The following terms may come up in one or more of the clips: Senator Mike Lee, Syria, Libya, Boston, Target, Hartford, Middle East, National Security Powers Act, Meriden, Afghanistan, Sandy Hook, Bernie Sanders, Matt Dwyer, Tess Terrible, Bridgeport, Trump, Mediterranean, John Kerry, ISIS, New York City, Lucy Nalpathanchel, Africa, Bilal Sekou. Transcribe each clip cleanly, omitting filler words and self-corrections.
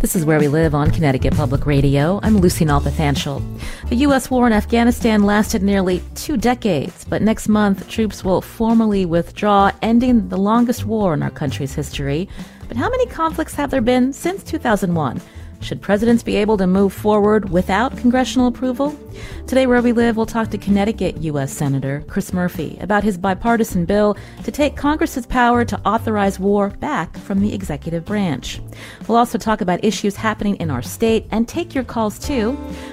This is Where We Live on Connecticut Public Radio. I'm Lucy Nalpathanchel. The U.S. war in Afghanistan lasted nearly 2 decades, but next month troops will formally withdraw, ending the longest war in our country's history. But how many conflicts have there been since 2001? Should presidents be able to move forward without congressional approval? Today, Where We Live, we'll talk to Connecticut U.S. Senator Chris Murphy about his bipartisan bill to take Congress's power to authorize war back from the executive branch. We'll also talk about issues happening in our state and take your calls, too.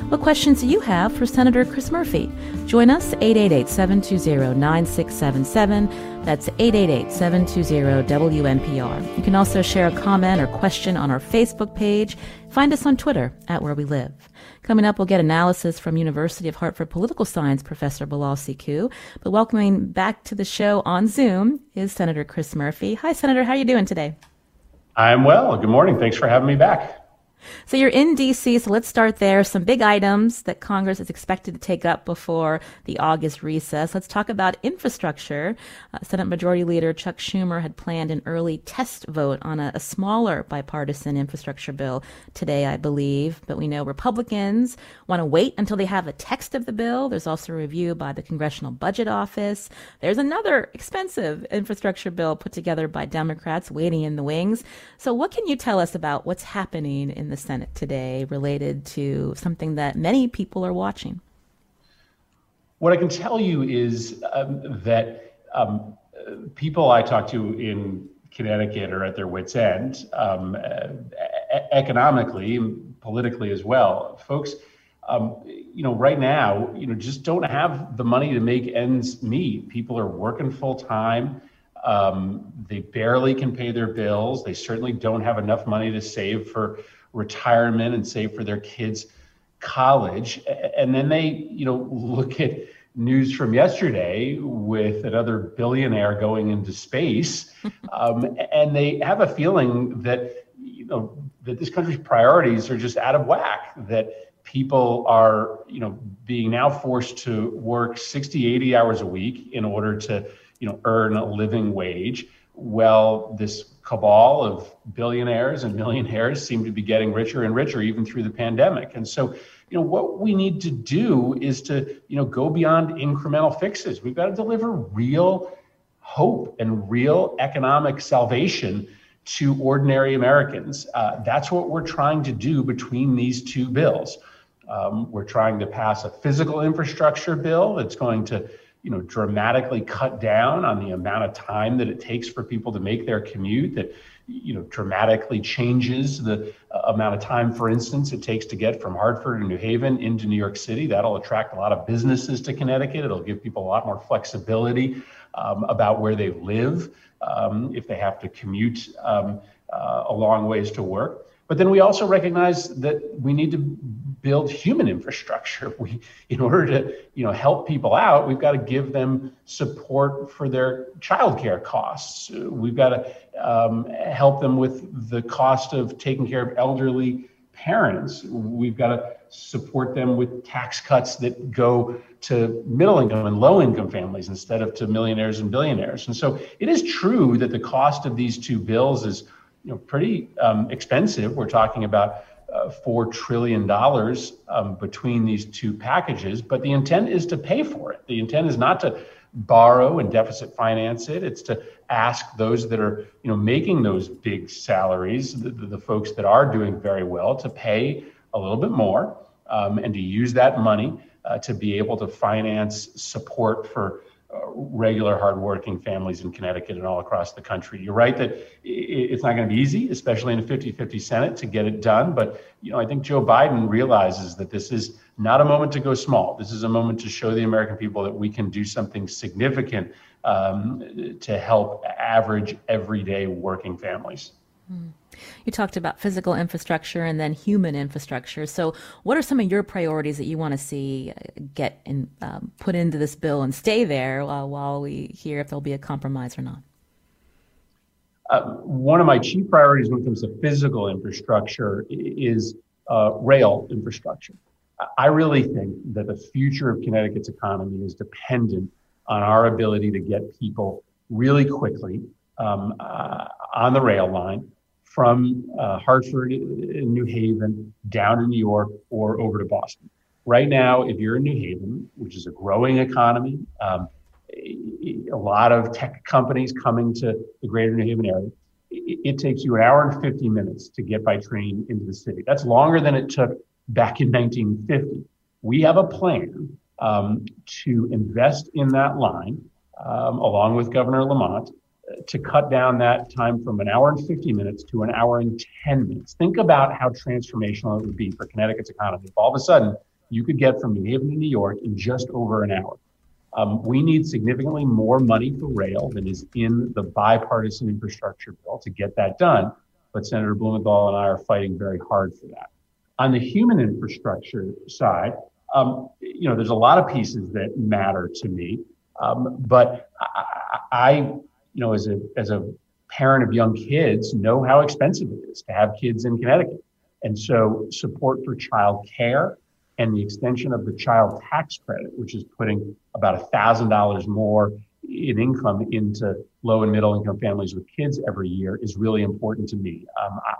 What questions do you have for Senator Chris Murphy? Join us, 888-720-9677. That's 888-720-WNPR. You can also share a comment or question on our Facebook page. Find us on Twitter at Where We Live. Coming up, we'll get analysis from University of Hartford political science professor Bilal Sekou. But welcoming back to the show on Zoom is Senator Chris Murphy. Hi, Senator. How are you doing today? I'm well. Good morning. Thanks for having me back. So you're in D.C., so let's start there. Some big items that Congress is expected to take up before the August recess. Let's talk about infrastructure. Senate Majority Leader Chuck Schumer had planned an early test vote on a smaller bipartisan infrastructure bill today, I believe. But we know Republicans want to wait until they have a text of the bill. There's also a review by the Congressional Budget Office. There's another expensive infrastructure bill put together by Democrats waiting in the wings. So what can you tell us about what's happening in the Senate today related to something that many people are watching? What I can tell you is that people I talk to in Connecticut are at their wits' end, economically, politically as well. Folks, right now, just don't have the money to make ends meet. People are working full time. They barely can pay their bills. They certainly don't have enough money to save for retirement and save for their kids' college. And then they, look at news from yesterday with another billionaire going into space, and they have a feeling that, that this country's priorities are just out of whack, that people are, being now forced to work 60, 80 hours a week in order to, earn a living wage. Well, this cabal of billionaires and millionaires seem to be getting richer and richer even through the pandemic. And so, what we need to do is to, go beyond incremental fixes. We've got to deliver real hope and real economic salvation to ordinary Americans. That's what we're trying to do between these two bills. We're trying to pass a physical infrastructure bill that's going to dramatically cut down on the amount of time that it takes for people to make their commute, that, dramatically changes the amount of time, for instance, it takes to get from Hartford and New Haven into New York City. That'll attract a lot of businesses to Connecticut. It'll give people a lot more flexibility about where they live if they have to commute a long ways to work. But then we also recognize that we need to build human infrastructure. We, in order to, help people out, we've got to give them support for their childcare costs. We've got to help them with the cost of taking care of elderly parents. We've got to support them with tax cuts that go to middle income and low income families instead of to millionaires and billionaires. And so it is true that the cost of these two bills is, pretty expensive. We're talking about $4 trillion between these two packages, but the intent is to pay for it. The intent is not to borrow and deficit finance it. It's to ask those that are, making those big salaries, the folks that are doing very well, to pay a little bit more and to use that money to be able to finance support for regular hardworking families in Connecticut and all across the country. You're right that it's not going to be easy, especially in a 50-50 Senate, to get it done. But, I think Joe Biden realizes that this is Not a moment to go small. This is a moment to show the American people that we can do something significant to help average, everyday working families. You talked about physical infrastructure and then human infrastructure. So what are some of your priorities that you want to see get in, put into this bill and stay there while we hear if there'll be a compromise or not? One of my chief priorities when it comes to physical infrastructure is rail infrastructure. I really think that the future of Connecticut's economy is dependent on our ability to get people really quickly on the rail line from Hartford in New Haven down to New York or over to Boston. Right now, if you're in New Haven, which is a growing economy, a lot of tech companies coming to the greater New Haven area, it takes you an hour and 50 minutes to get by train into the city. That's longer than it took back in 1950. We have a plan to invest in that line, along with Governor Lamont, to cut down that time from an hour and 50 minutes to an hour and 10 minutes. Think about how transformational it would be for Connecticut's economy. If all of a sudden you could get from New Haven to New York in just over an hour. We need significantly more money for rail than is in the bipartisan infrastructure bill to get that done. But Senator Blumenthal and I are fighting very hard for that. On the human infrastructure side, there's a lot of pieces that matter to me. But I as a parent of young kids, know how expensive it is to have kids in Connecticut. And so support for child care and the extension of the child tax credit, which is putting about $1,000 more in income into low and middle income families with kids every year, is really important to me.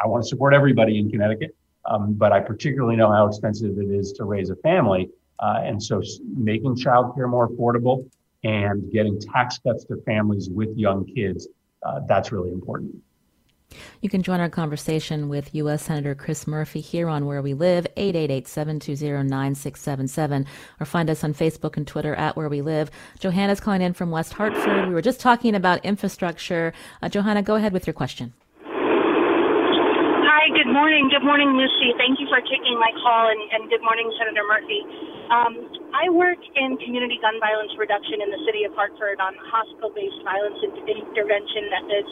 I want to support everybody in Connecticut. But I particularly know how expensive it is to raise a family. And so making childcare more affordable and getting tax cuts to families with young kids, that's really important. You can join our conversation with U.S. Senator Chris Murphy here on Where We Live, 888-720-9677, or find us on Facebook and Twitter at Where We Live. Johanna's calling in from West Hartford. We were just talking about infrastructure. Johanna, go ahead with your question. Good morning, Lucy. Thank you for taking my call, and good morning, Senator Murphy. I work in community gun violence reduction in the city of Hartford on hospital-based violence intervention methods,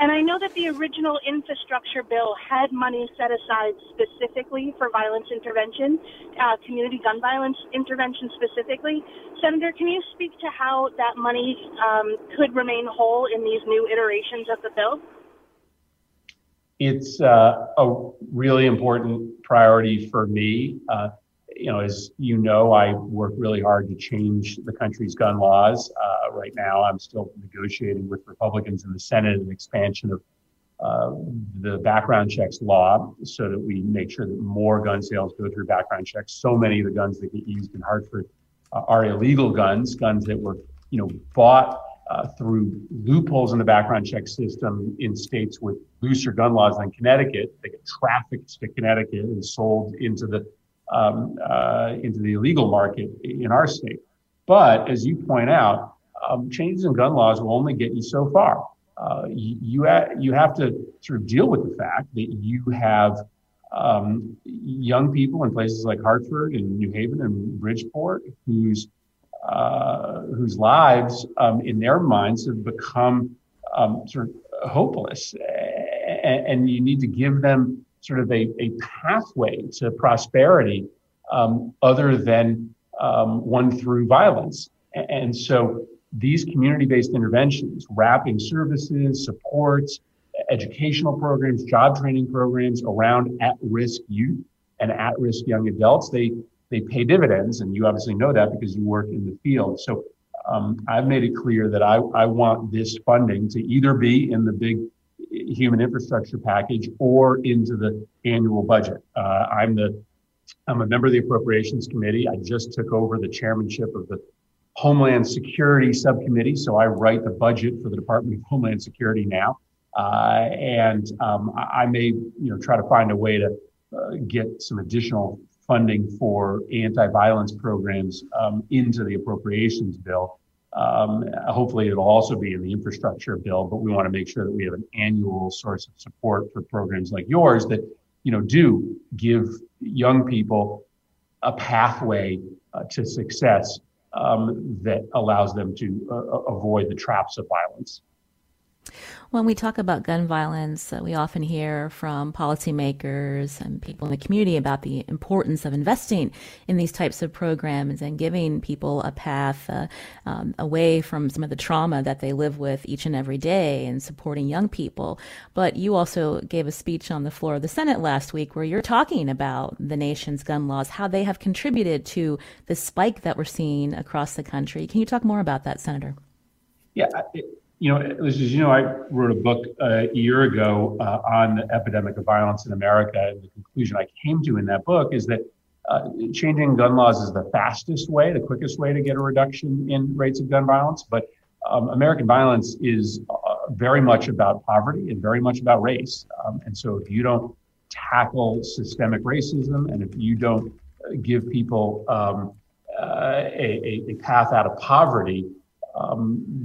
and I know that the original infrastructure bill had money set aside specifically for violence intervention, community gun violence intervention specifically. Senator, can you speak to how that money could remain whole in these new iterations of the bill? It's a really important priority for me. As you know, I work really hard to change the country's gun laws. Right now, I'm still negotiating with Republicans in the Senate an expansion of the background checks law so that we make sure that more gun sales go through background checks. So many of the guns that get used in Hartford are illegal guns that were, bought through loopholes in the background check system in states with looser gun laws than Connecticut. They get trafficked to Connecticut and sold into the illegal market in our state. But as you point out, changes in gun laws will only get you so far. You have to sort of deal with the fact that you have young people in places like Hartford and New Haven and Bridgeport whose lives in their minds have become sort of hopeless. And you need to give them sort of a pathway to prosperity other than one through violence. And so these community-based interventions, wrapping services, supports, educational programs, job training programs around at-risk youth and at-risk young adults, they pay dividends, and you obviously know that because you work in the field. So I've made it clear that I want this funding to either be in the big human infrastructure package or into the annual budget. I'm a member of the Appropriations Committee. I just took over the chairmanship of the Homeland Security Subcommittee, so I write the budget for the Department of Homeland Security now. I may try to find a way to get some additional funding for anti-violence programs into the appropriations bill. Hopefully it'll also be in the infrastructure bill, but we want to make sure that we have an annual source of support for programs like yours that do give young people a pathway to success that allows them to avoid the traps of violence. When we talk about gun violence, we often hear from policymakers and people in the community about the importance of investing in these types of programs and giving people a path away from some of the trauma that they live with each and every day, and supporting young people. But you also gave a speech on the floor of the Senate last week where you're talking about the nation's gun laws, how they have contributed to the spike that we're seeing across the country. Can you talk more about that, Senator? Yeah. You know, as you know, I wrote a book a year ago on the epidemic of violence in America. And the conclusion I came to in that book is that changing gun laws is the fastest way, the quickest way to get a reduction in rates of gun violence. But American violence is very much about poverty and very much about race. And so if you don't tackle systemic racism, and if you don't give people a path out of poverty,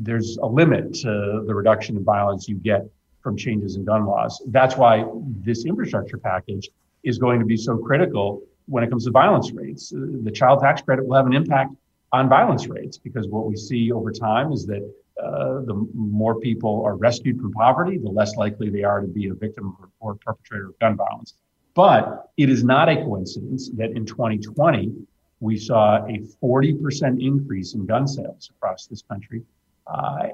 there's a limit to the reduction in violence you get from changes in gun laws. That's why this infrastructure package is going to be so critical when it comes to violence rates. The child tax credit will have an impact on violence rates, because what we see over time is that the more people are rescued from poverty, the less likely they are to be a victim or perpetrator of gun violence. But it is not a coincidence that in 2020, we saw a 40% increase in gun sales across this country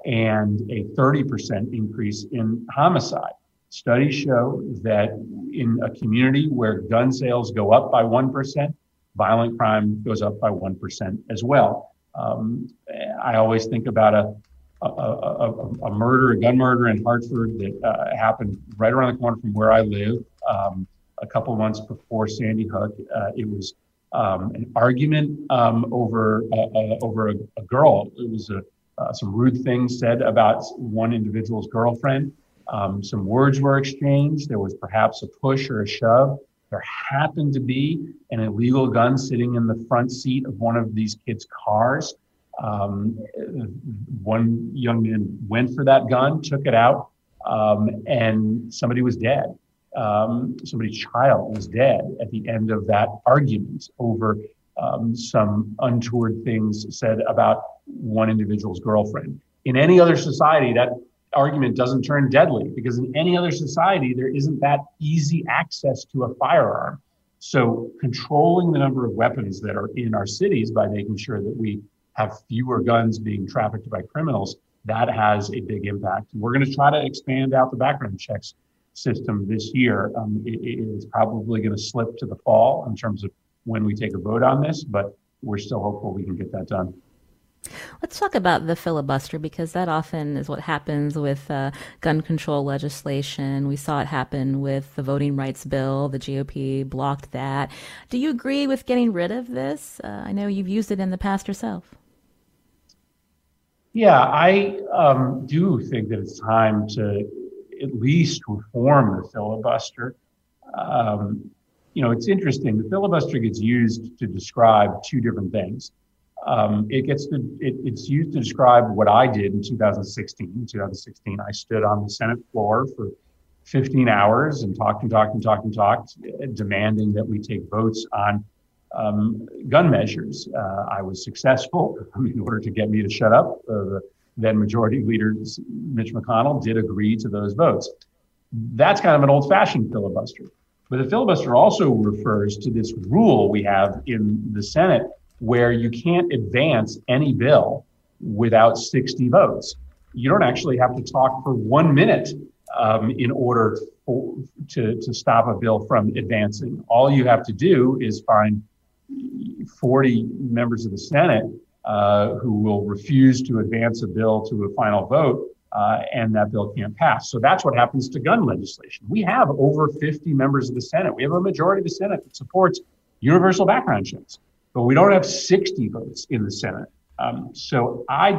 and a 30% increase in homicide. Studies show that in a community where gun sales go up by 1%, violent crime goes up by 1% as well. I always think about a murder, a gun murder in Hartford that happened right around the corner from where I live a couple months before Sandy Hook. It was an argument over a girl. It was some rude things said about one individual's girlfriend. Some words were exchanged. There was perhaps a push or a shove. There happened to be an illegal gun sitting in the front seat of one of these kids' cars. One young man went for that gun, took it out, and somebody was dead. Somebody's child was dead at the end of that argument over some untoward things said about one individual's girlfriend. In any other society, that argument doesn't turn deadly, because in any other society, there isn't that easy access to a firearm. So controlling the number of weapons that are in our cities by making sure that we have fewer guns being trafficked by criminals, that has a big impact. And we're going to try to expand out the background checks system this year. It's probably going to slip to the fall in terms of when we take a vote on this, but we're still hopeful we can get that done. Let's talk about the filibuster, because that often is what happens with gun control legislation. We saw it happen with the voting rights bill. The GOP blocked that. Do you agree with getting rid of this? I know you've used it in the past yourself. Yeah, I do think that it's time to at least reform the filibuster. You know, it's interesting. The filibuster gets used to describe two different things. It's used to describe what I did in 2016. In 2016, I stood on the Senate floor for 15 hours and talked, demanding that we take votes on gun measures. I was successful. In order to get me to shut up, then Majority Leader Mitch McConnell did agree to those votes. That's kind of an old-fashioned filibuster. But the filibuster also refers to this rule we have in the Senate where you can't advance any bill without 60 votes. You don't actually have to talk for 1 minute in order to stop a bill from advancing. All you have to do is find 40 members of the Senate who will refuse to advance a bill to a final vote, and that bill can't pass. So that's what happens to gun legislation. We have over 50 members of the Senate. We have a majority of the Senate that supports universal background checks, but we don't have 60 votes in the Senate. So I'm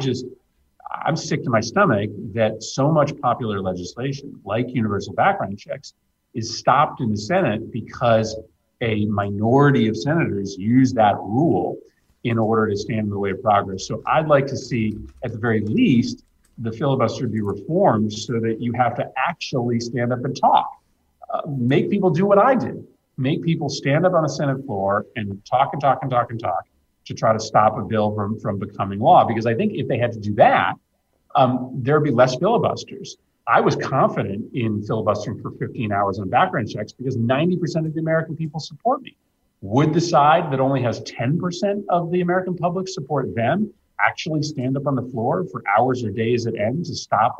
sick to my stomach that so much popular legislation, like universal background checks, is stopped in the Senate because a minority of senators use that rule in order to stand in the way of progress. So I'd like to see, at the very least, the filibuster be reformed so that you have to actually stand up and talk. Make people do what I did. make people stand up on the Senate floor and talk to try to stop a bill from becoming law. Because I think if they had to do that, there'd be less filibusters. I was confident in filibustering for 15 hours on background checks because 90% of the American people support me. Would the side that only has 10% of the American public support them actually stand up on the floor for hours or days at end to stop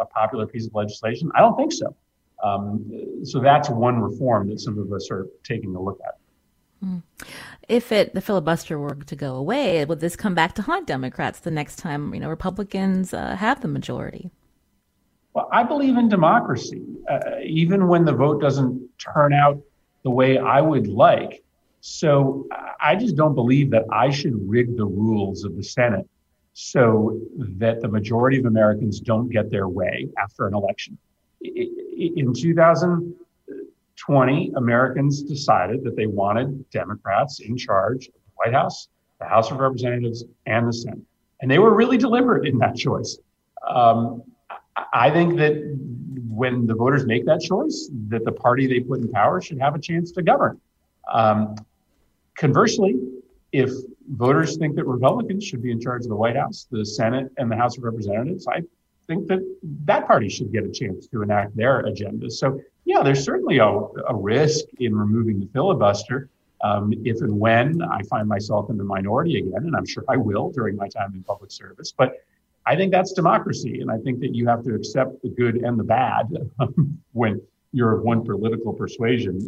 a popular piece of legislation? I don't think so. So that's one reform that some of us are taking a look at. If the filibuster were to go away, would this come back to haunt Democrats the next time, Republicans have the majority? Well, I believe in democracy. Even when the vote doesn't turn out the way I would like. So I just don't believe that I should rig the rules of the Senate so that the majority of Americans don't get their way after an election. In 2020, Americans decided that they wanted Democrats in charge of the White House, the House of Representatives, and the Senate. And they were really deliberate in that choice. I think that when the voters make that choice, that the party they put in power should have a chance to govern. Conversely, if voters think that Republicans should be in charge of the White House, the Senate, and the House of Representatives, I think that that party should get a chance to enact their agenda. So, yeah, there's certainly a risk in removing the filibuster if and when I find myself in the minority again, and I'm sure I will during my time in public service. But I think that's democracy, and I think that you have to accept the good and the bad when you're of one political persuasion,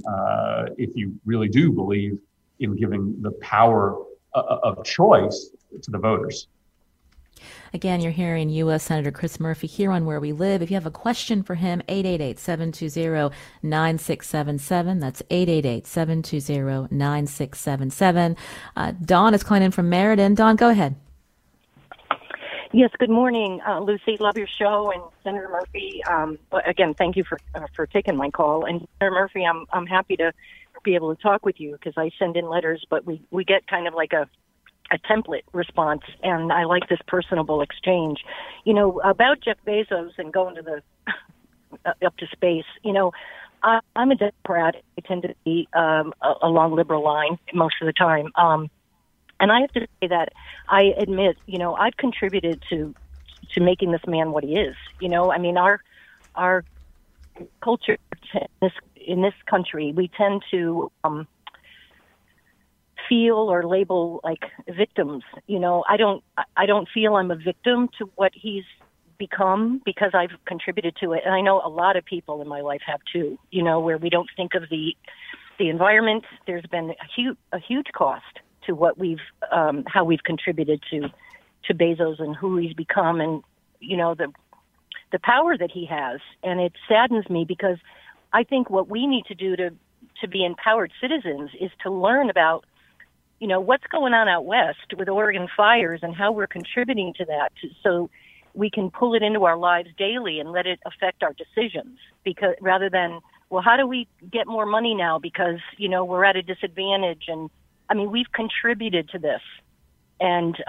if you really do believe in giving the power of choice to the voters. Again, you're hearing U.S. Senator Chris Murphy here on Where We Live. If you have a question for him, 888-720-9677. That's 888-720-9677. Dawn is calling in from Meriden. Dawn, go ahead. Yes, good morning, Lucy. Love your show, and Senator Murphy. Again, thank you for taking my call. And Senator Murphy, I'm happy to be able to talk with you because I send in letters, but we get kind of like a template response, and I like this personable exchange. About Jeff Bezos and going to up to space. I'm a Democrat. I tend to be along liberal line most of the time. And I have to say that I admit, I've contributed to making this man what he is. Our culture in this country, we tend to feel or label like victims. I don't feel I'm a victim to what he's become because I've contributed to it, and I know a lot of people in my life have too. Where we don't think of the environment. There's been a huge cost to what how we've contributed to Bezos and who he's become, and the power that he has. And it saddens me because I think what we need to do to be empowered citizens is to learn about what's going on out west with Oregon fires and how we're contributing to that, so we can pull it into our lives daily and let it affect our decisions. Because rather than, well, how do we get more money now because we're at a disadvantage, and we've contributed to this, and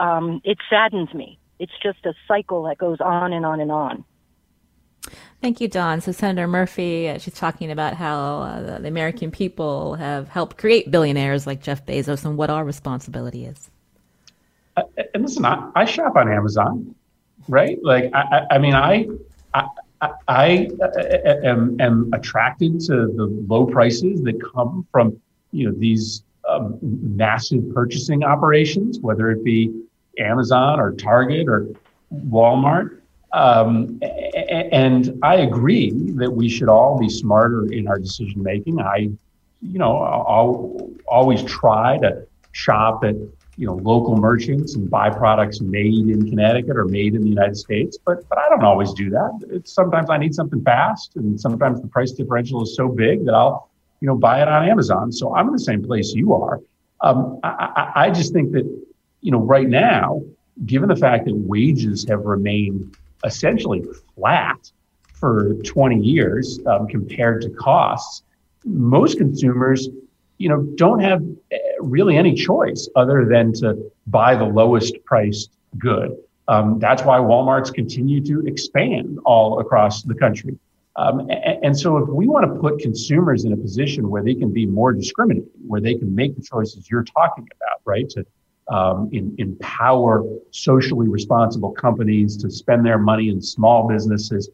it saddens me. It's just a cycle that goes on and on and on. Thank you, Dawn. So Senator Murphy, she's talking about how the American people have helped create billionaires like Jeff Bezos and what our responsibility is. And listen, I shop on Amazon, right? Like, I am attracted to the low prices that come from, these massive purchasing operations, whether it be Amazon or Target or Walmart. And I agree that we should all be smarter in our decision making. I'll always try to shop at local merchants and buy products made in Connecticut or made in the United States, but I don't always do that. It's sometimes I need something fast, and sometimes the price differential is so big that I'll buy it on Amazon. So I'm in the same place you are. I just think that, right now, given the fact that wages have remained essentially flat for 20 years compared to costs, most consumers, don't have really any choice other than to buy the lowest priced good. That's why Walmarts continue to expand all across the country. And so if we want to put consumers in a position where they can be more discriminating, where they can make the choices you're talking about, right, to empower socially responsible companies to spend their money in small businesses,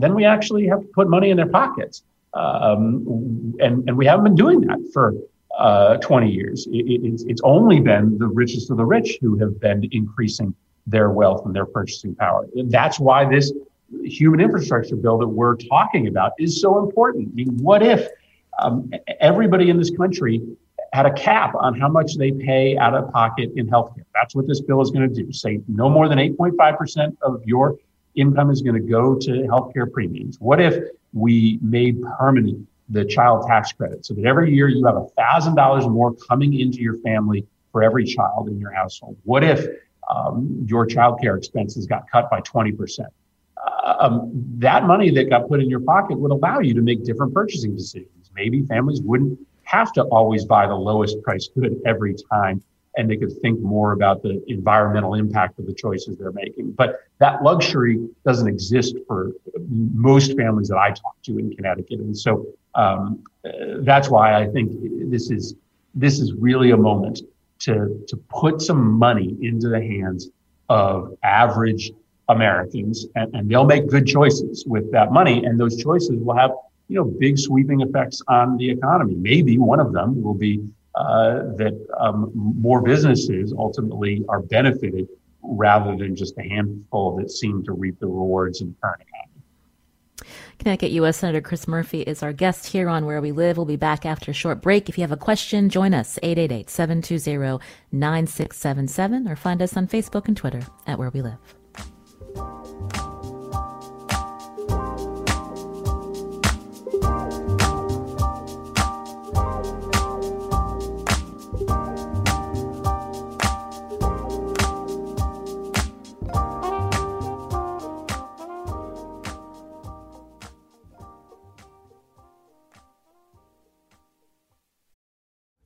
then we actually have to put money in their pockets. And we haven't been doing that for 20 years. It's only been the richest of the rich who have been increasing their wealth and their purchasing power. That's why this human infrastructure bill that we're talking about is so important. I mean, what if everybody in this country had a cap on how much they pay out of pocket in healthcare? That's what this bill is going to do. Say no more than 8.5% of your income is going to go to healthcare premiums. What if we made permanent the child tax credit so that every year you have $1,000 more coming into your family for every child in your household? What if your childcare expenses got cut by 20%? That money that got put in your pocket would allow you to make different purchasing decisions. Maybe families wouldn't have to always buy the lowest price good every time, and they could think more about the environmental impact of the choices they're making. But that luxury doesn't exist for most families that I talk to in Connecticut. And so that's why I think this is really a moment to put some money into the hands of average Americans, and they'll make good choices with that money. And those choices will have, you know, big sweeping effects on the economy. Maybe one of them will be that more businesses ultimately are benefited rather than just a handful that seem to reap the rewards in the current economy. Connecticut U.S. Senator Chris Murphy is our guest here on Where We Live. We'll be back after a short break. If you have a question, join us, 888-720-9677, or find us on Facebook and Twitter at Where We Live.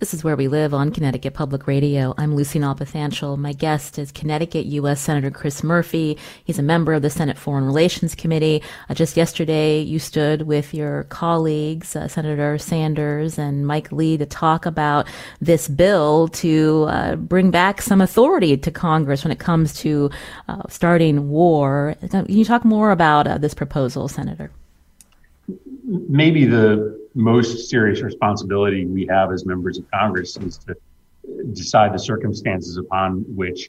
This is Where We Live on Connecticut Public Radio. I'm Lucy Nalpathanchel. My guest is Connecticut U.S. Senator Chris Murphy. He's a member of the Senate Foreign Relations Committee. Just yesterday, you stood with your colleagues, Senator Sanders and Mike Lee, to talk about this bill to bring back some authority to Congress when it comes to starting war. Can you talk more about this proposal, Senator? Maybe the most serious responsibility we have as members of Congress is to decide the circumstances upon which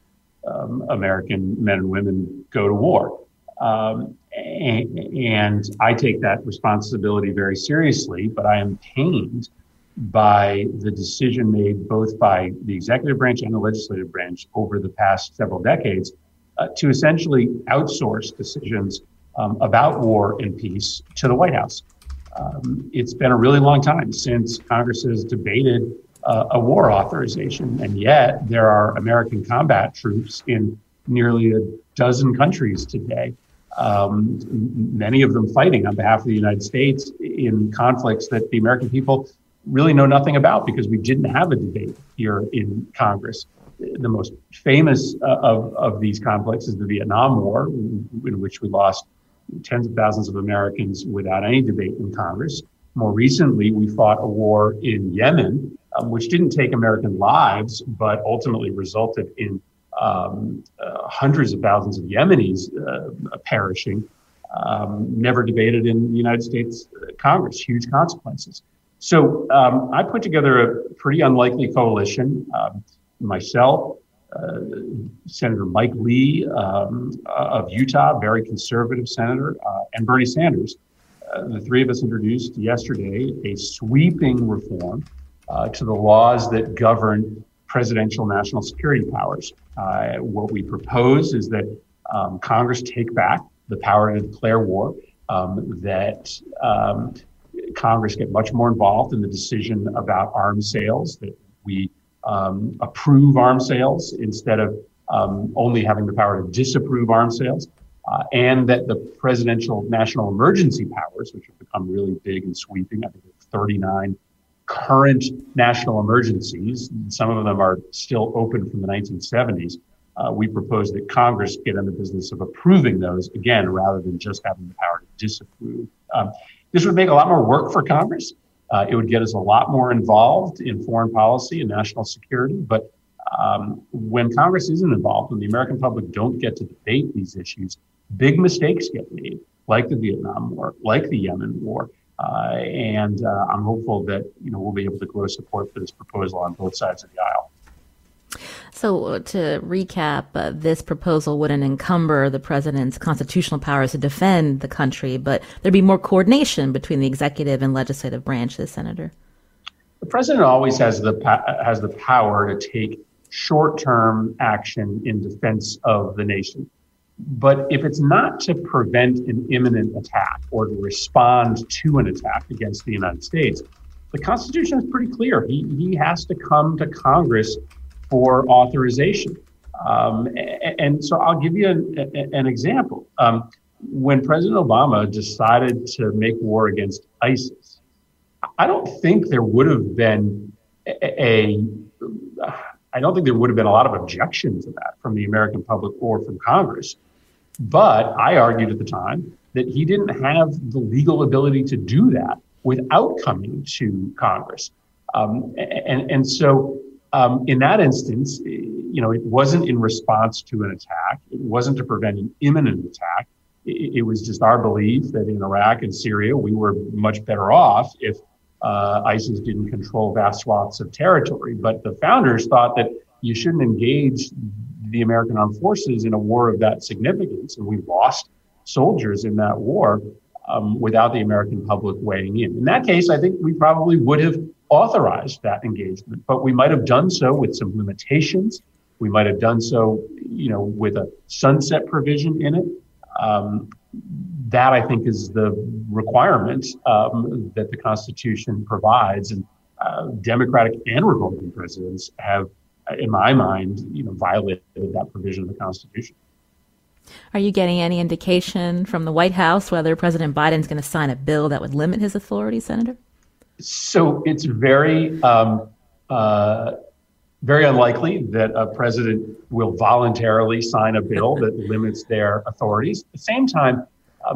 American men and women go to war. And I take that responsibility very seriously, but I am pained by the decision made both by the executive branch and the legislative branch over the past several decades to essentially outsource decisions about war and peace to the White House. It's been a really long time since Congress has debated a war authorization, and yet there are American combat troops in nearly a dozen countries today, many of them fighting on behalf of the United States in conflicts that the American people really know nothing about because we didn't have a debate here in Congress. The most famous of these conflicts is the Vietnam War, in which we lost tens of thousands of Americans without any debate in Congress. More recently, we fought a war in Yemen, which didn't take American lives, but ultimately resulted in hundreds of thousands of Yemenis perishing, never debated in the United States Congress, huge consequences. So I put together a pretty unlikely coalition, myself, Senator Mike Lee of Utah, very conservative senator, and Bernie Sanders. The three of us introduced yesterday a sweeping reform to the laws that govern presidential national security powers. What we propose is that Congress take back the power to declare war, that Congress get much more involved in the decision about arms sales, that we approve arms sales instead of only having the power to disapprove arms sales, and that the presidential national emergency powers, which have become really big and sweeping, I think 39 current national emergencies, some of them are still open from the 1970s, we propose that Congress get in the business of approving those again, rather than just having the power to disapprove. This would make a lot more work for Congress. It would get us a lot more involved in foreign policy and national security. But when Congress isn't involved, when the American public don't get to debate these issues, big mistakes get made, like the Vietnam War, like the Yemen War. And I'm hopeful that, you know, we'll be able to grow support for this proposal on both sides of the aisle. So to recap, this proposal wouldn't encumber the president's constitutional powers to defend the country, but there'd be more coordination between the executive and legislative branches, Senator. The president always has the power to take short-term action in defense of the nation. But if it's not to prevent an imminent attack or to respond to an attack against the United States, the Constitution is pretty clear. He has to come to Congress for authorization. And so I'll give you an example. When President Obama decided to make war against ISIS, I don't think there would have been a lot of objection to that from the American public or from Congress. But I argued at the time that he didn't have the legal ability to do that without coming to Congress. So in that instance, you know, it wasn't in response to an attack. It wasn't to prevent an imminent attack. It was just our belief that in Iraq and Syria, we were much better off if ISIS didn't control vast swaths of territory. But the founders thought that you shouldn't engage the American armed forces in a war of that significance. And we lost soldiers in that war without the American public weighing in. In that case, I think we probably would have authorized that engagement, but we might have done so with some limitations. We might have done so, you know, with a sunset provision in it. That I think is the requirement that the Constitution provides, and Democratic and Republican presidents have, in my mind, you know, violated that provision of the Constitution. Are you getting any indication from the White House whether President Biden's going to sign a bill that would limit his authority, Senator? So it's very unlikely that a president will voluntarily sign a bill that limits their authorities. At the same time,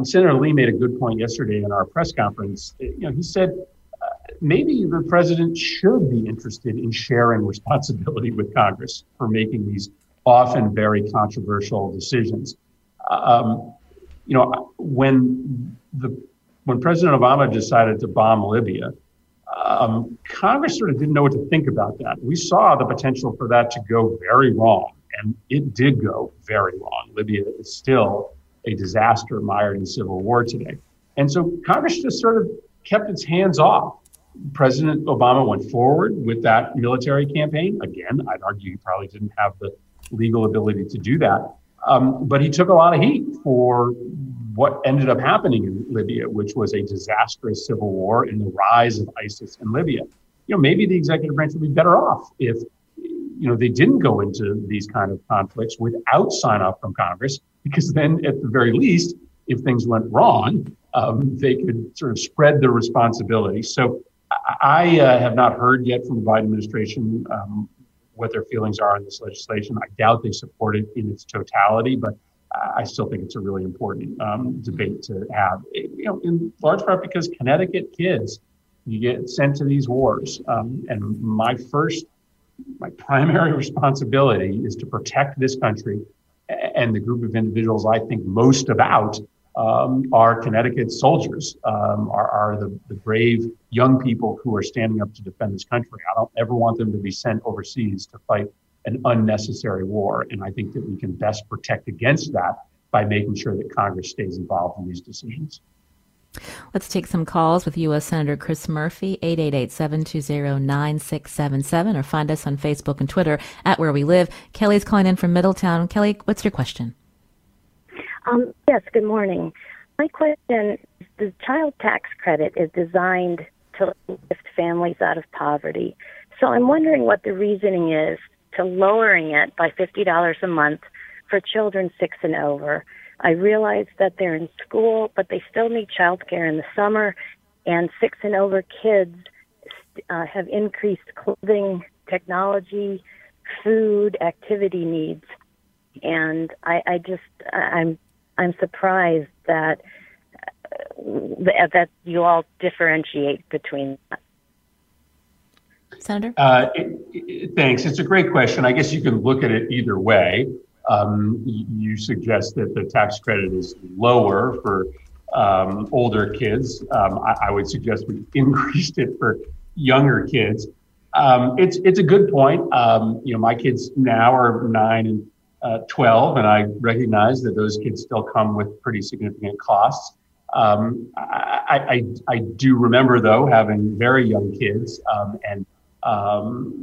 Senator Lee made a good point yesterday in our press conference. You know, he said maybe the president should be interested in sharing responsibility with Congress for making these often very controversial decisions. You know, when President Obama decided to bomb Libya, Congress sort of didn't know what to think about that. We saw the potential for that to go very wrong, and it did go very wrong. Libya is still a disaster mired in civil war today. And so Congress just sort of kept its hands off. President Obama went forward with that military campaign. Again, I'd argue he probably didn't have the legal ability to do that. But he took a lot of heat for what ended up happening in Libya, which was a disastrous civil war and the rise of ISIS in Libya. You know, maybe the executive branch would be better off if, you know, they didn't go into these kind of conflicts without sign-off from Congress, because then at the very least, if things went wrong, they could sort of spread the responsibility. So I have not heard yet from the Biden administration what their feelings are on this legislation. I doubt they support it in its totality, but I still think it's a really important debate to have, you know, in large part because Connecticut kids, you get sent to these wars. And my first my primary responsibility is to protect this country and the group of individuals I think most about are Connecticut soldiers, are the brave young people who are standing up to defend this country. I don't ever want them to be sent overseas to fight an unnecessary war. And I think that we can best protect against that by making sure that Congress stays involved in these decisions. Let's take some calls with U.S. Senator Chris Murphy, 888-720-9677, or find us on Facebook and Twitter at Where We Live. Kelly's calling in from Middletown. Kelly, what's your question? Yes, good morning. My question is, the child tax credit is designed to lift families out of poverty. So I'm wondering what the reasoning is to lowering it by $50 a month for children 6 and over. I realize that they're in school, but they still need childcare in the summer, and 6 and over kids have increased clothing, technology, food, activity needs. And I'm surprised that you all differentiate between that. Senator? Thanks. It's a great question. I guess you can look at it either way. You suggest that the tax credit is lower for older kids. I would suggest we increased it for younger kids. It's a good point. My kids now are 9 and 12, and I recognize that those kids still come with pretty significant costs. I do remember, though, having very young kids and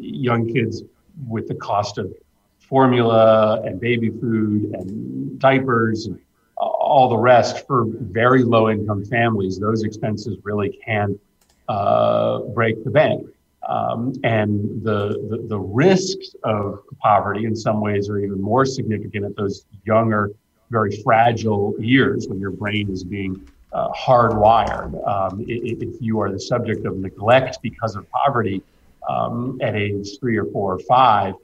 young kids with the cost of formula and baby food and diapers and all the rest for very low income families. Those expenses really can break the bank. And the risks of poverty in some ways are even more significant at those younger, very fragile years when your brain is being hardwired. If you are the subject of neglect because of poverty at age 3 or 4 or 5,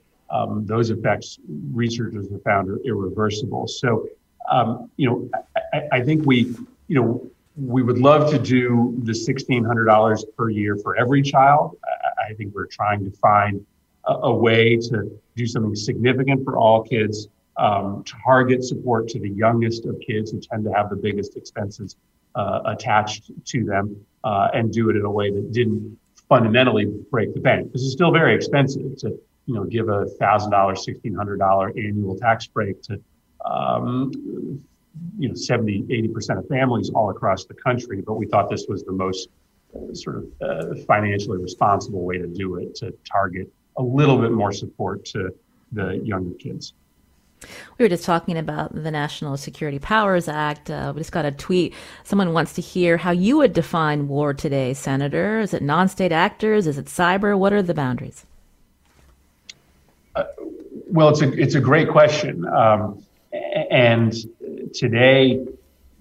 those effects, researchers have found, are irreversible. So, I think we would love to do the $1,600 per year for every child. I think we're trying to find a way to do something significant for all kids, target support to the youngest of kids who tend to have the biggest expenses attached to them, and do it in a way that didn't fundamentally break the bank. This is still very expensive to give a $1,000, $1,600 annual tax break to, 70, 80% of families all across the country. But we thought this was the most financially responsible way to do it, to target a little bit more support to the younger kids. We were just talking about the National Security Powers Act. We just got a tweet. Someone wants to hear how you would define war today, Senator. Is it non-state actors? Is it cyber? What are the boundaries? Well, it's a great question. And today,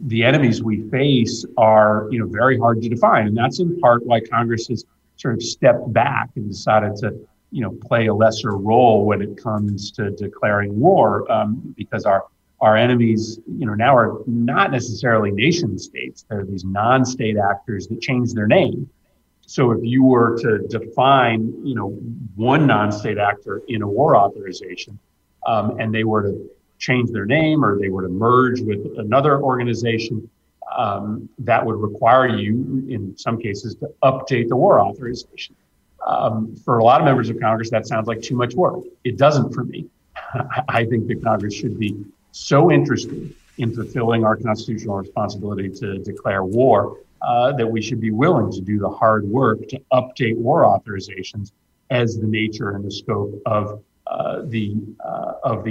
the enemies we face are, very hard to define. And that's in part why Congress has sort of stepped back and decided to, play a lesser role when it comes to declaring war, because our enemies, now are not necessarily nation states. They're these non-state actors that change their name. So if you were to define, one non-state actor in a war authorization, and they were to change their name or they were to merge with another organization, that would require you, in some cases, to update the war authorization. For a lot of members of Congress, that sounds like too much work. It doesn't for me. I think that Congress should be so interested in fulfilling our constitutional responsibility to declare war that we should be willing to do the hard work to update war authorizations as the nature and the scope of the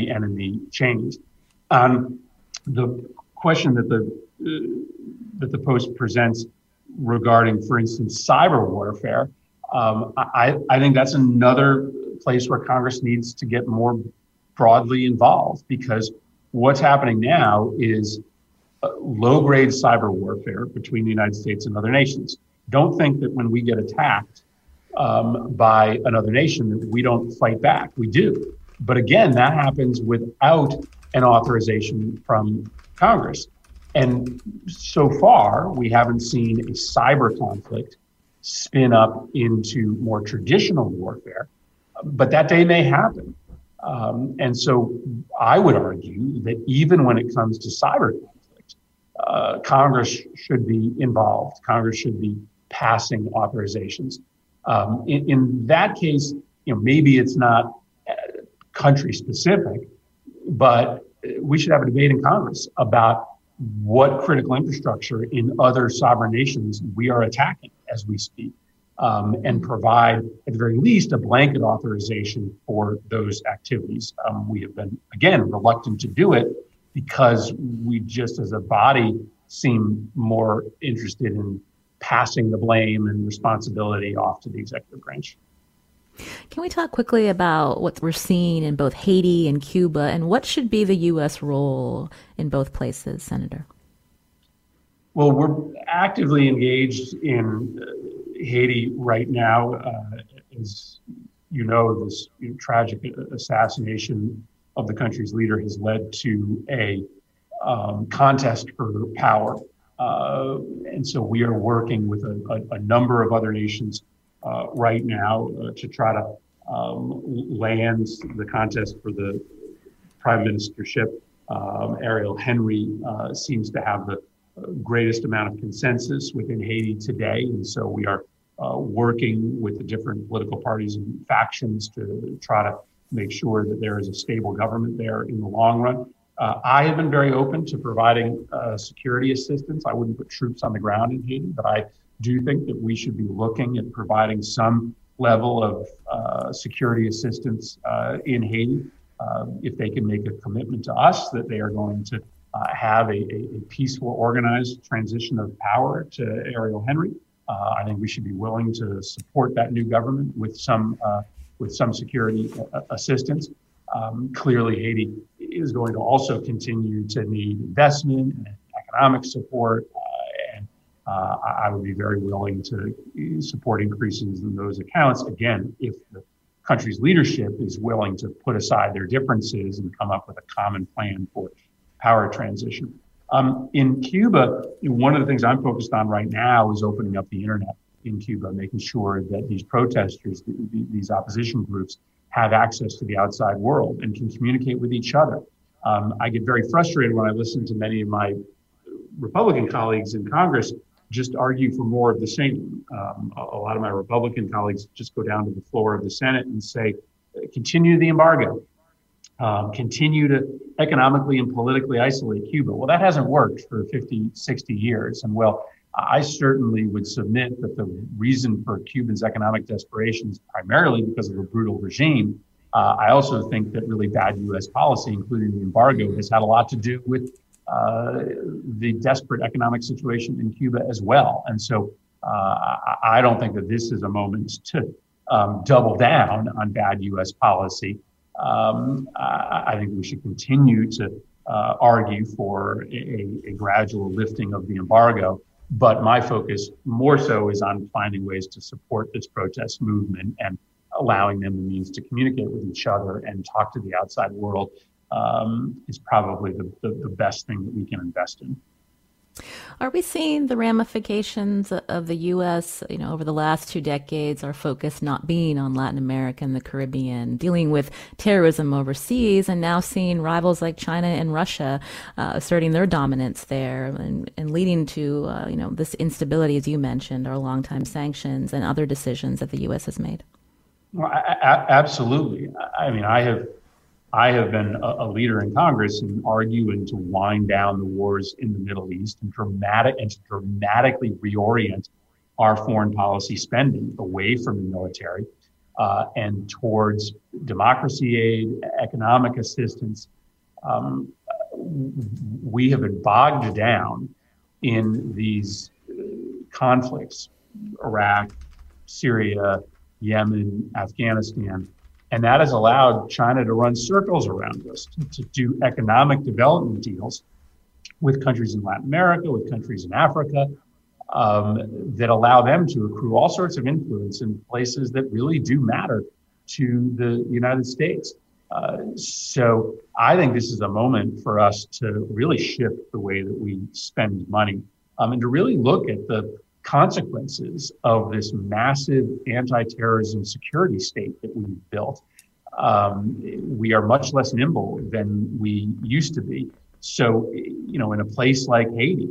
enemy change. The question that the post presents regarding, for instance, cyber warfare, I think that's another place where Congress needs to get more broadly involved, because what's happening now is low-grade cyber warfare between the United States and other nations. Don't think that when we get attacked by another nation that we don't fight back. We do. But again, that happens without an authorization from Congress. And so far, we haven't seen a cyber conflict spin up into more traditional warfare. But that day may happen. And so I would argue that even when it comes to cyber conflict, Congress should be involved. Congress should be passing authorizations. In that case, you know, maybe it's not country specific, but we should have a debate in Congress about what critical infrastructure in other sovereign nations we are attacking as we speak, and provide at the very least a blanket authorization for those activities. We have been, again, reluctant to do it because we just as a body seem more interested in passing the blame and responsibility off to the executive branch. Can we talk quickly about what we're seeing in both Haiti and Cuba, and what should be the U.S. role in both places, Senator? Well, we're actively engaged in Haiti right now. As you know, this tragic assassination of the country's leader has led to a contest for power. And so we are working with a number of other nations right now to try to land the contest for the prime ministership. Ariel Henry seems to have the greatest amount of consensus within Haiti today. And so we are working with the different political parties and factions to try to make sure that there is a stable government there in the long run. I have been very open to providing security assistance. I wouldn't put troops on the ground in Haiti, but I do think that we should be looking at providing some level of security assistance in Haiti if they can make a commitment to us that they are going to have a peaceful, organized transition of power to Ariel Henry. I think we should be willing to support that new government with some security assistance. Clearly, Haiti is going to also continue to need investment and economic support. I would be very willing to support increases in those accounts, again, if the country's leadership is willing to put aside their differences and come up with a common plan for power transition. In Cuba, one of the things I'm focused on right now is opening up the internet in Cuba, making sure that these protesters, these opposition groups, have access to the outside world and can communicate with each other. I get very frustrated when I listen to many of my Republican colleagues in Congress just argue for more of the same. A lot of my Republican colleagues just go down to the floor of the Senate and say, continue the embargo, continue to economically and politically isolate Cuba. Well, that hasn't worked for 50, 60 years. And well, I certainly would submit that the reason for Cuba's economic desperation is primarily because of a brutal regime. I also think that really bad U.S. policy, including the embargo, has had a lot to do with the desperate economic situation in Cuba as well. And so I don't think that this is a moment to double down on bad U.S. policy. I think we should continue to argue for a gradual lifting of the embargo. But my focus more so is on finding ways to support this protest movement and allowing them the means to communicate with each other and talk to the outside world. Is probably the best thing that we can invest in. Are we seeing the ramifications of the U.S., you know, over the last 2 decades, our focus not being on Latin America and the Caribbean, dealing with terrorism overseas, and now seeing rivals like China and Russia asserting their dominance there and leading to, you know, this instability, as you mentioned, our longtime sanctions and other decisions that the U.S. has made? Well, absolutely. I mean, I have been a leader in Congress in arguing to wind down the wars in the Middle East and to dramatically reorient our foreign policy spending away from the military and towards democracy aid, economic assistance. We have been bogged down in these conflicts, Iraq, Syria, Yemen, Afghanistan. And that has allowed China to run circles around us, to do economic development deals with countries in Latin America, with countries in Africa, that allow them to accrue all sorts of influence in places that really do matter to the United States. So I think this is a moment for us to really shift the way that we spend money, and to really look at the consequences of this massive anti-terrorism security state that we've built. We are much less nimble than we used to be. So, in a place like Haiti,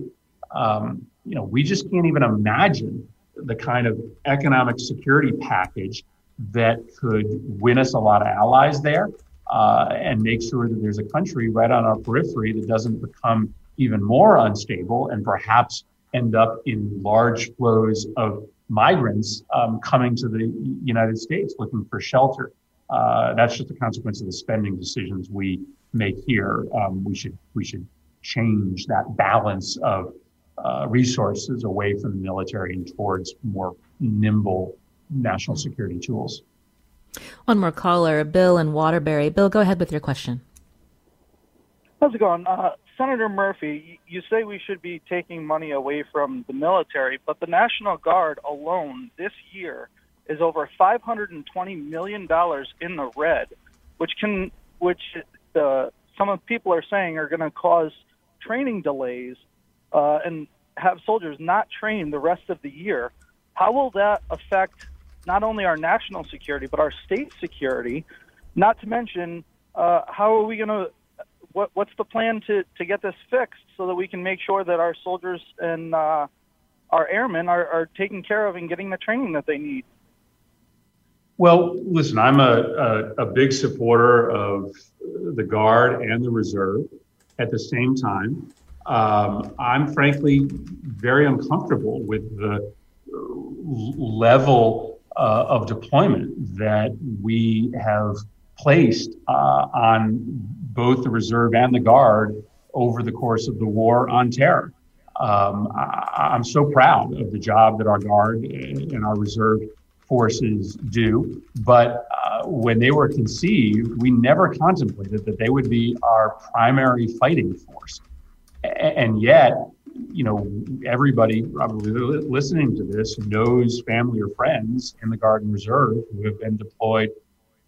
we just can't even imagine the kind of economic security package that could win us a lot of allies there, and make sure that there's a country right on our periphery that doesn't become even more unstable and perhaps end up in large flows of migrants coming to the United States looking for shelter. That's just a consequence of the spending decisions we make here. We should change that balance of resources away from the military and towards more nimble national security tools. One more caller, Bill in Waterbury. Bill, go ahead with your question. How's it going? Senator Murphy, you say we should be taking money away from the military, but the National Guard alone this year is over $520 million in the red, which some of the people are saying are going to cause training delays and have soldiers not train the rest of the year. How will that affect not only our national security, but our state security? Not to mention, how are we going to, what's the plan to get this fixed so that we can make sure that our soldiers and our airmen are taken care of and getting the training that they need? Well, listen, I'm a big supporter of the Guard and the Reserve at the same time. I'm frankly very uncomfortable with the level of deployment that we have placed on both the Reserve and the Guard over the course of the war on terror. I'm so proud of the job that our Guard and our Reserve forces do, but when they were conceived, we never contemplated that they would be our primary fighting force. And yet, everybody probably listening to this knows family or friends in the Guard and Reserve who have been deployed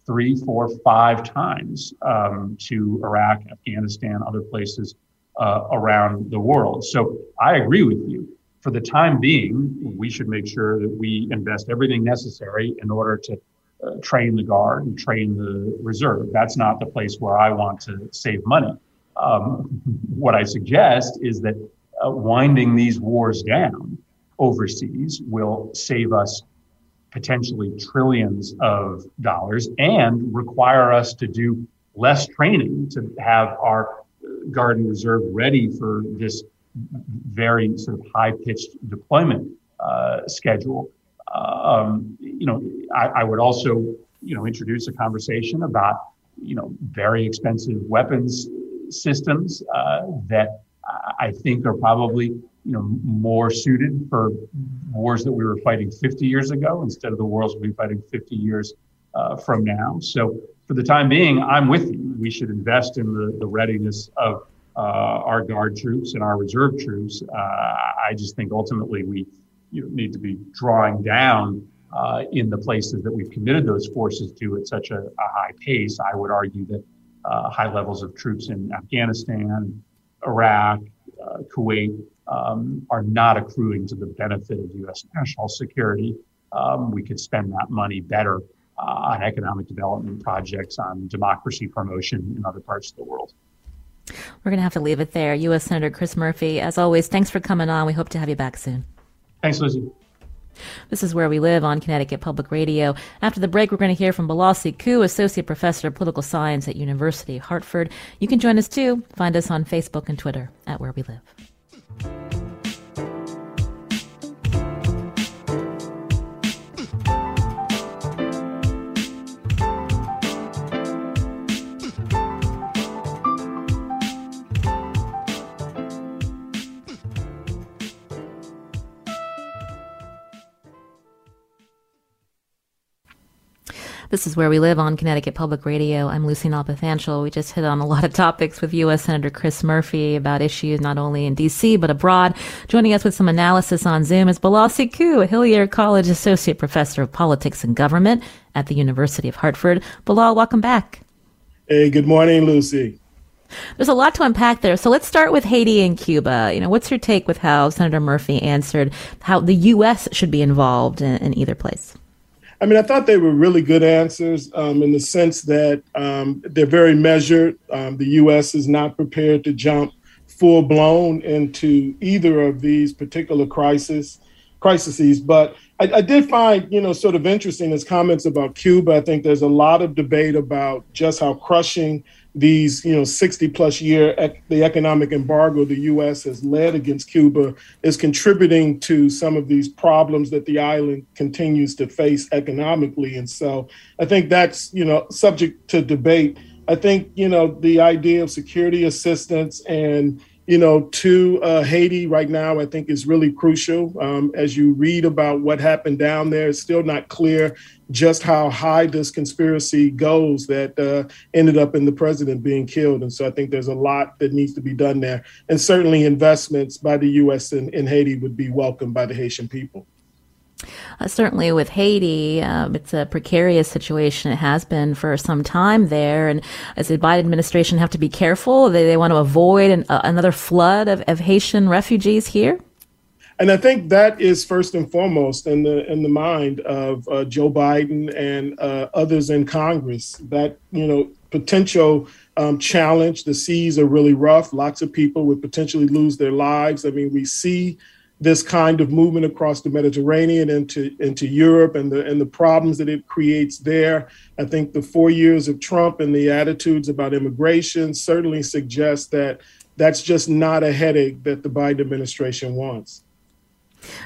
3, 4, 5 times to Iraq, Afghanistan, other places around the world. So I agree with you. For the time being, we should make sure that we invest everything necessary in order to train the Guard and train the Reserve. That's not the place where I want to save money. What I suggest is that winding these wars down overseas will save us potentially trillions of dollars and require us to do less training to have our Guard and Reserve ready for this very sort of high-pitched deployment schedule. I would also, introduce a conversation about, very expensive weapons systems that I think are probably, more suited for wars that we were fighting 50 years ago instead of the wars we'll be fighting 50 years from now. So for the time being, I'm with you. We should invest in the readiness of our Guard troops and our Reserve troops. I just think ultimately we need to be drawing down in the places that we've committed those forces to at such a high pace. I would argue that high levels of troops in Afghanistan, Iraq, Kuwait are not accruing to the benefit of U.S. national security. We could spend that money better on economic development projects, on democracy promotion in other parts of the world. We're going to have to leave it there. U.S. Senator Chris Murphy, as always, thanks for coming on. We hope to have you back soon. Thanks, Lucy. This is Where We Live on Connecticut Public Radio. After the break, we're going to hear from Bilal Sekou, Associate Professor of Political Science at University of Hartford. You can join us, too. Find us on Facebook and Twitter at Where We Live. This is Where We Live on Connecticut Public Radio. I'm Lucy Nalpathanchel. We just hit on a lot of topics with U.S. Senator Chris Murphy about issues not only in D.C. but abroad. Joining us with some analysis on Zoom is Bilal Sekou, a Hillier College Associate Professor of Politics and Government at the University of Hartford. Bilal, welcome back. Hey, good morning, Lucy. There's a lot to unpack there. So let's start with Haiti and Cuba. You know, what's your take with how Senator Murphy answered how the U.S. should be involved in either place? I mean, I thought they were really good answers in the sense that they're very measured. The U.S. is not prepared to jump full blown into either of these particular crises. But I did find, sort of interesting his comments about Cuba. I think there's a lot of debate about just how crushing these, 60 plus year the economic embargo the U.S. has led against Cuba is contributing to some of these problems that the island continues to face economically. And so I think that's, subject to debate. I think, the idea of security assistance and to Haiti right now, I think is really crucial. As you read about what happened down there, it's still not clear just how high this conspiracy goes that ended up in the president being killed. And so I think there's a lot that needs to be done there. And certainly investments by the U.S. in Haiti would be welcomed by the Haitian people. Certainly with Haiti, it's a precarious situation. It has been for some time there. And as the Biden administration have to be careful, they want to avoid another flood of Haitian refugees here. And I think that is first and foremost in the mind of Joe Biden and others in Congress, that, potential challenge. The seas are really rough. Lots of people would potentially lose their lives. I mean, we see this kind of movement across the Mediterranean into Europe and the problems that it creates there. I think the 4 years of Trump and the attitudes about immigration certainly suggest that that's just not a headache that the Biden administration wants.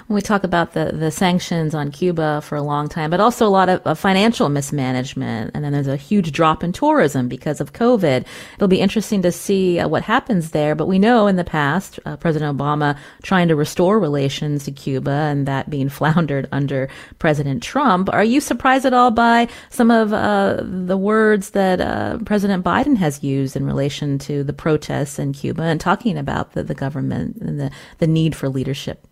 When we talk about the sanctions on Cuba for a long time, but also a lot of financial mismanagement. And then there's a huge drop in tourism because of COVID. It'll be interesting to see what happens there. But we know in the past, President Obama trying to restore relations to Cuba and that being floundered under President Trump. Are you surprised at all by some of the words that President Biden has used in relation to the protests in Cuba and talking about the government and the need for leadership?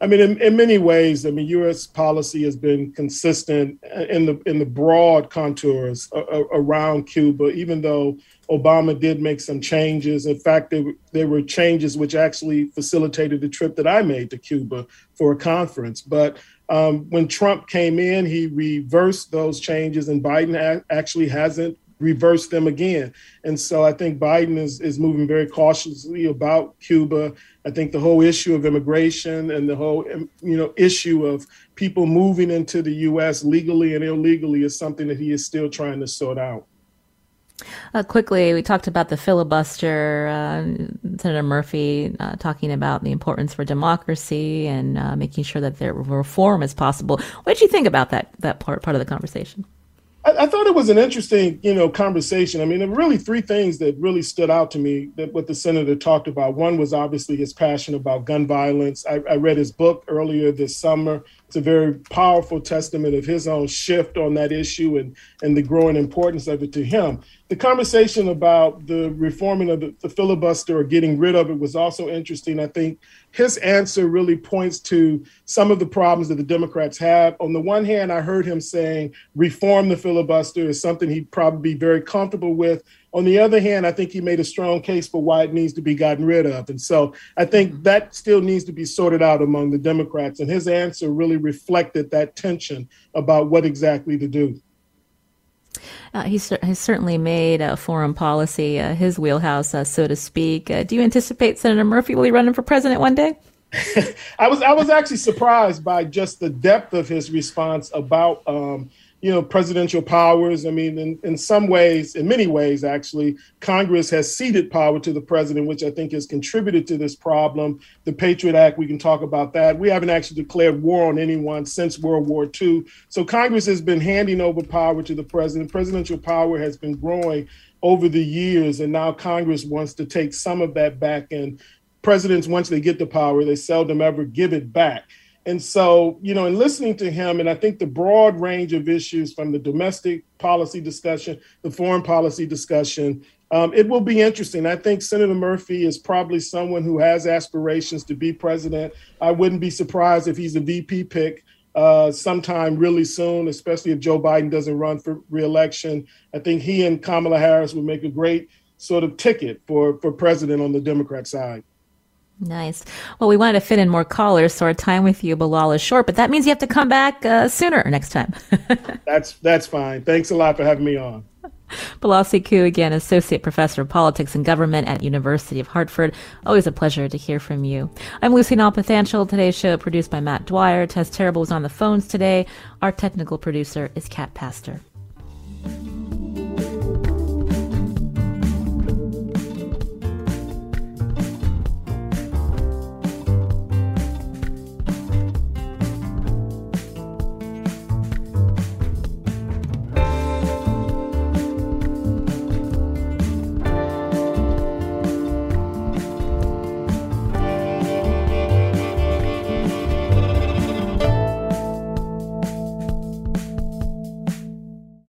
I mean, in many ways, U.S. policy has been consistent in the broad contours around Cuba, even though Obama did make some changes. In fact, there were changes which actually facilitated the trip that I made to Cuba for a conference. But when Trump came in, he reversed those changes, and Biden actually hasn't reverse them again. And so I think Biden is moving very cautiously about Cuba. I think the whole issue of immigration and the whole, issue of people moving into the U.S. legally and illegally is something that he is still trying to sort out. Quickly, we talked about the filibuster, Senator Murphy talking about the importance for democracy and making sure that there reform is possible. What did you think about that part of the conversation? I thought it was an interesting, conversation. I mean, there were really three things that really stood out to me that what the senator talked about. One was obviously his passion about gun violence. I read his book earlier this summer. It's a very powerful testament of his own shift on that issue and the growing importance of it to him. The conversation about the reforming of the filibuster or getting rid of it was also interesting. I think his answer really points to some of the problems that the Democrats have. On the one hand, I heard him saying reform the filibuster is something he'd probably be very comfortable with. On the other hand, I think he made a strong case for why it needs to be gotten rid of. And so I think that still needs to be sorted out among the Democrats. And his answer really reflected that tension about what exactly to do. He's certainly made foreign policy his wheelhouse, so to speak. Do you anticipate Senator Murphy will be running for president one day? I was actually surprised by just the depth of his response about presidential powers. I mean, in many ways, actually, Congress has ceded power to the president, which I think has contributed to this problem. The Patriot Act, we can talk about that. We haven't actually declared war on anyone since World War II. So Congress has been handing over power to the president. Presidential power has been growing over the years, and now Congress wants to take some of that back. And presidents, once they get the power, they seldom ever give it back. And so, in listening to him, and I think the broad range of issues from the domestic policy discussion, the foreign policy discussion, it will be interesting. I think Senator Murphy is probably someone who has aspirations to be president. I wouldn't be surprised if he's a VP pick sometime really soon, especially if Joe Biden doesn't run for reelection. I think he and Kamala Harris would make a great sort of ticket for president on the Democrat side. Nice. Well, we wanted to fit in more callers, so our time with you, Bilal, is short, but that means you have to come back sooner next time. That's fine. Thanks a lot for having me on. Bilal Sekou, again, Associate Professor of Politics and Government at University of Hartford. Always a pleasure to hear from you. I'm Lucy Nalpathanchel. Today's show produced by Matt Dwyer. Tess Terrible was on the phones today. Our technical producer is Kat Pastor.